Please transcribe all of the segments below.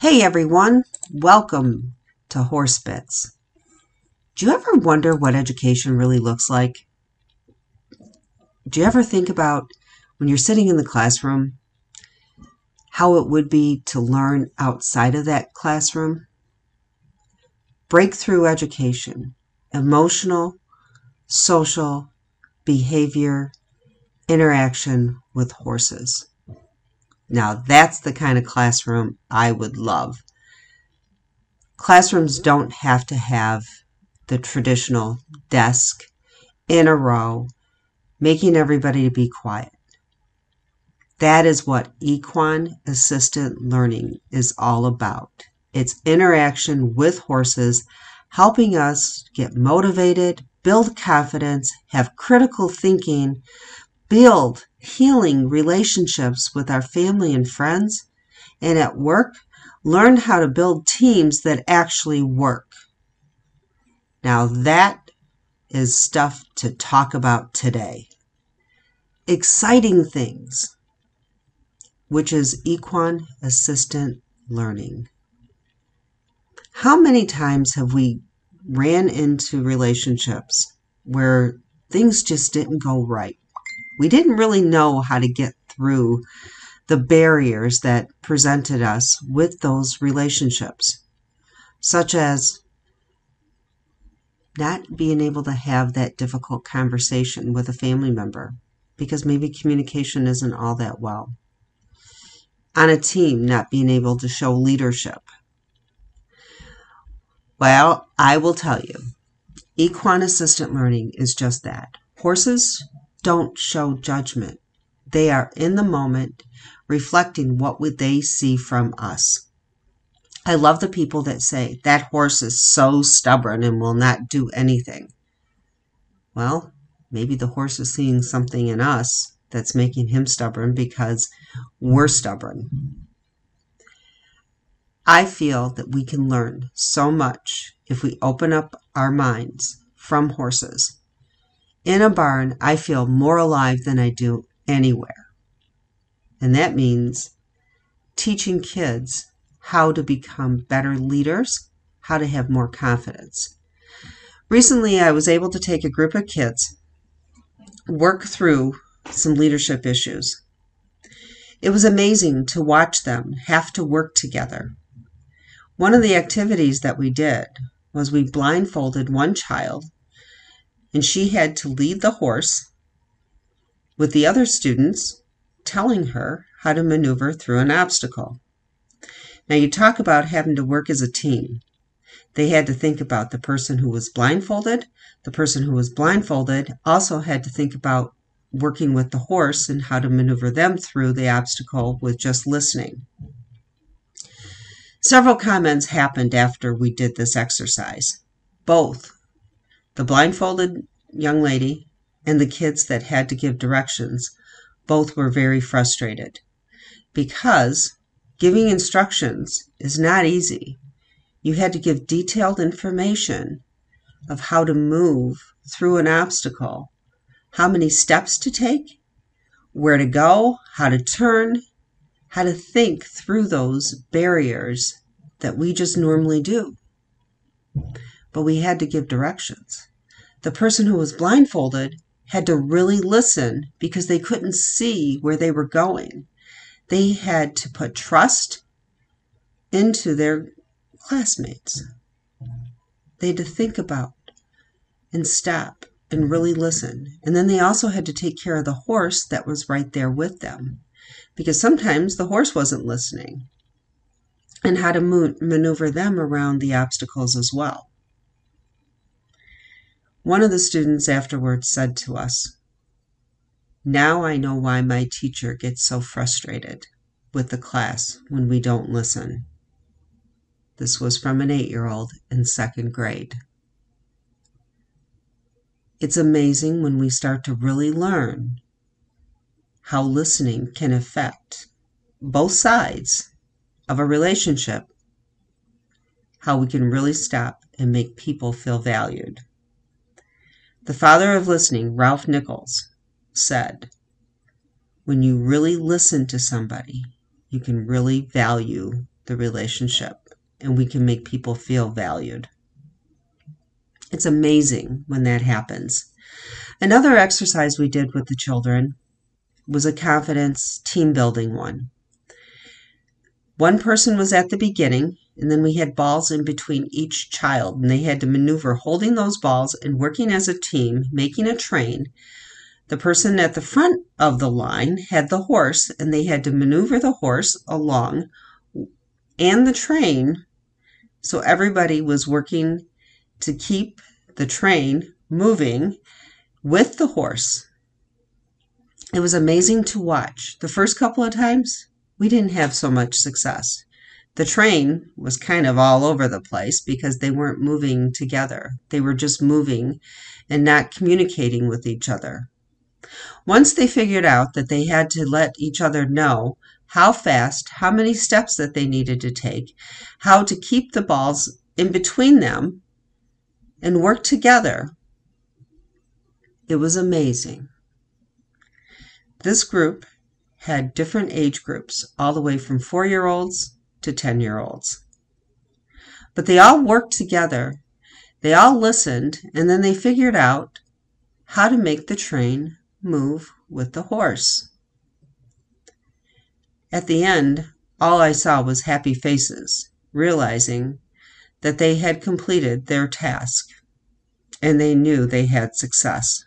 Hey everyone, welcome to Horse Bits. Do you ever wonder what education really looks like? Do you ever think about when you're sitting in the classroom, how it would be to learn outside of that classroom? Breakthrough education, emotional, social, behavior, interaction with horses. Now that's the kind of classroom I would love. Classrooms don't have to have the traditional desk in a row, making everybody to be quiet. That is what equine assisted learning is all about. It's interaction with horses, helping us get motivated, build confidence, have critical thinking, build healing relationships with our family and friends, and at work, learn how to build teams that actually work. Now that is stuff to talk about today. Exciting things, which is equine assisted learning. How many times have we ran into relationships where things just didn't go right? We didn't really know how to get through the barriers that presented us with those relationships, such as not being able to have that difficult conversation with a family member because maybe communication isn't all that well. On a team, not being able to show leadership. Well, I will tell you, equine assisted learning is just that. Horses don't show judgment. They are in the moment, reflecting what would they see from us. I love the people that say, that horse is so stubborn and will not do anything. Well, maybe the horse is seeing something in us that's making him stubborn because we're stubborn. I feel that we can learn so much if we open up our minds from horses. In a barn, I feel more alive than I do anywhere. And that means teaching kids how to become better leaders, how to have more confidence. Recently, I was able to take a group of kids, work through some leadership issues. It was amazing to watch them have to work together. One of the activities that we did was we blindfolded one child, and she had to lead the horse with the other students telling her how to maneuver through an obstacle. Now you talk about having to work as a team. They had to think about the person who was blindfolded. The person who was blindfolded also had to think about working with the horse and how to maneuver them through the obstacle with just listening. Several comments happened after we did this exercise. Both the blindfolded young lady and the kids that had to give directions, both were very frustrated because giving instructions is not easy. You had to give detailed information of how to move through an obstacle, how many steps to take, where to go, how to turn, how to think through those barriers that we just normally do. But we had to give directions. The person who was blindfolded had to really listen because they couldn't see where they were going. They had to put trust into their classmates. They had to think about and stop and really listen. And then they also had to take care of the horse that was right there with them because sometimes the horse wasn't listening, and how to maneuver them around the obstacles as well. One of the students afterwards said to us, "Now I know why my teacher gets so frustrated with the class when we don't listen." This was from an 8-year-old in 2nd grade. It's amazing when we start to really learn how listening can affect both sides of a relationship, how we can really stop and make people feel valued. The father of listening, Ralph Nichols, said, "When you really listen to somebody, you can really value the relationship, and we can make people feel valued. It's amazing when that happens. Another exercise we did with the children was a confidence team building one. One person was at the beginning, and then we had balls in between each child, and they had to maneuver holding those balls and working as a team, making a train. The person at the front of the line had the horse, and they had to maneuver the horse along and the train, so everybody was working to keep the train moving with the horse. It was amazing to watch. The first couple of times, we didn't have so much success. The train was kind of all over the place because they weren't moving together. They were just moving and not communicating with each other. Once they figured out that they had to let each other know how fast, how many steps that they needed to take, how to keep the balls in between them and work together, it was amazing. This group had different age groups, all the way from 4-year-olds to 10-year-olds. But they all worked together, they all listened, and then they figured out how to make the train move with the horse. At the end, all I saw was happy faces, realizing that they had completed their task, and they knew they had success.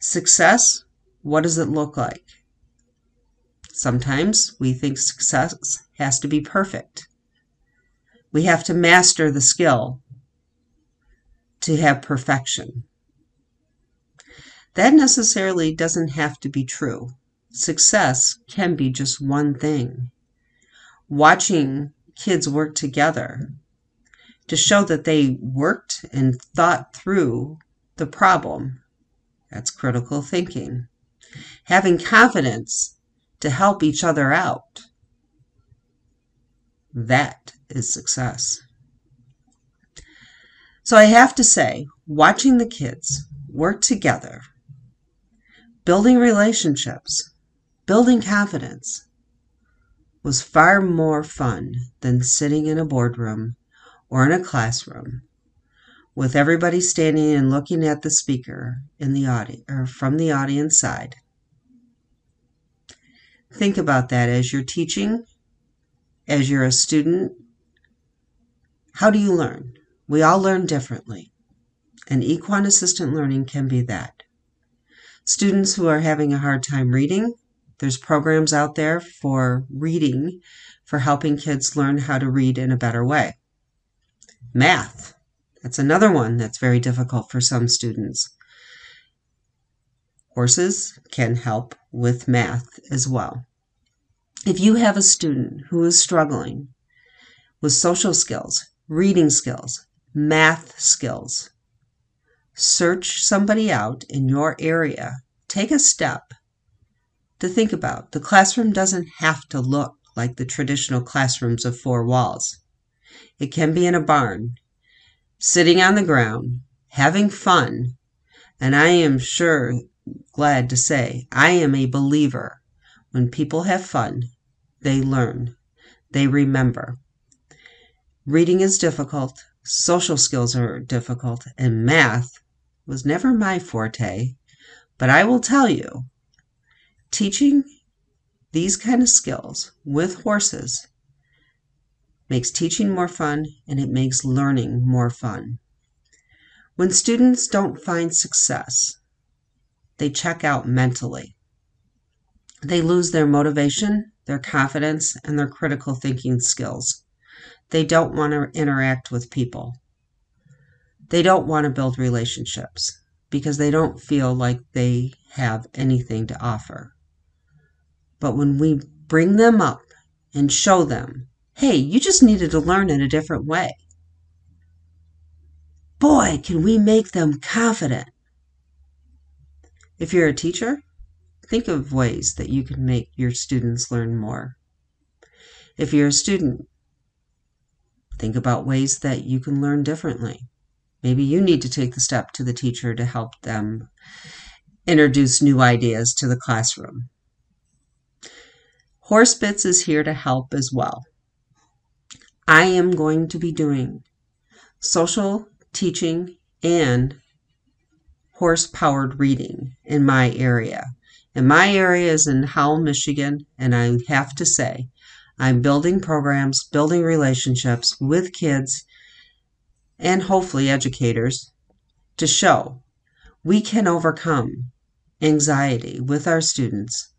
Success, what does it look like? Sometimes we think success has to be perfect. We have to master the skill to have perfection. That necessarily doesn't have to be true. Success can be just one thing. Watching kids work together to show that they worked and thought through the problem. That's critical thinking. Having confidence to help each other out. That is success. So I have to say, watching the kids work together, building relationships, building confidence was far more fun than sitting in a boardroom or in a classroom with everybody standing and looking at the speaker in the audience or from the audience side. Think about that as you're teaching, as you're a student. How do you learn? We all learn differently, and equine assisted learning can be that. Students who are having a hard time reading, there's programs out there for reading, for helping kids learn how to read in a better way. Math, that's another one that's very difficult for some students. Horses can help with math as well. If you have a student who is struggling with social skills, reading skills, math skills, search somebody out in your area. Take a step to think about. The classroom doesn't have to look like the traditional classrooms of 4 walls. It can be in a barn, sitting on the ground, having fun. And I am sure, glad to say, I am a believer. When people have fun, they learn, they remember. Reading is difficult, social skills are difficult, and math was never my forte, but I will tell you, teaching these kind of skills with horses makes teaching more fun, and it makes learning more fun. When students don't find success, they check out mentally. They lose their motivation, their confidence, and their critical thinking skills. They don't want to interact with people. They don't want to build relationships, because they don't feel like they have anything to offer. But when we bring them up and show them, hey, you just needed to learn in a different way. Boy, can we make them confident. If you're a teacher, think of ways that you can make your students learn more. If you're a student, think about ways that you can learn differently. Maybe you need to take the step to the teacher to help them introduce new ideas to the classroom. Horsebits is here to help as well. I am going to be doing social teaching and horse-powered reading in my area. And my area is in Howell, Michigan, and I have to say, I'm building programs, building relationships with kids and hopefully educators to show we can overcome anxiety with our students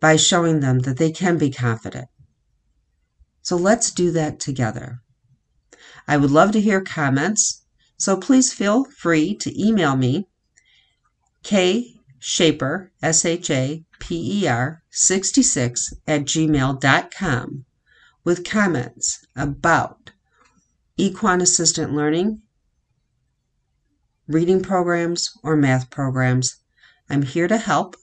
by showing them that they can be confident. So let's do that together. I would love to hear comments, so please feel free to email me, K. Shaper, S-H-A-P-E-R, 66 at gmail.com with comments about equine assistant learning, reading programs, or math programs. I'm here to help,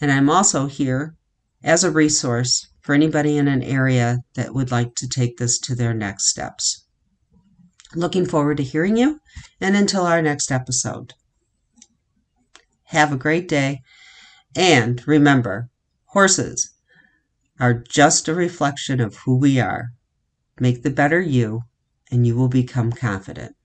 and I'm also here as a resource for anybody in an area that would like to take this to their next steps. Looking forward to hearing you, and until our next episode. Have a great day, and remember, horses are just a reflection of who we are. Make the better you, and you will become confident.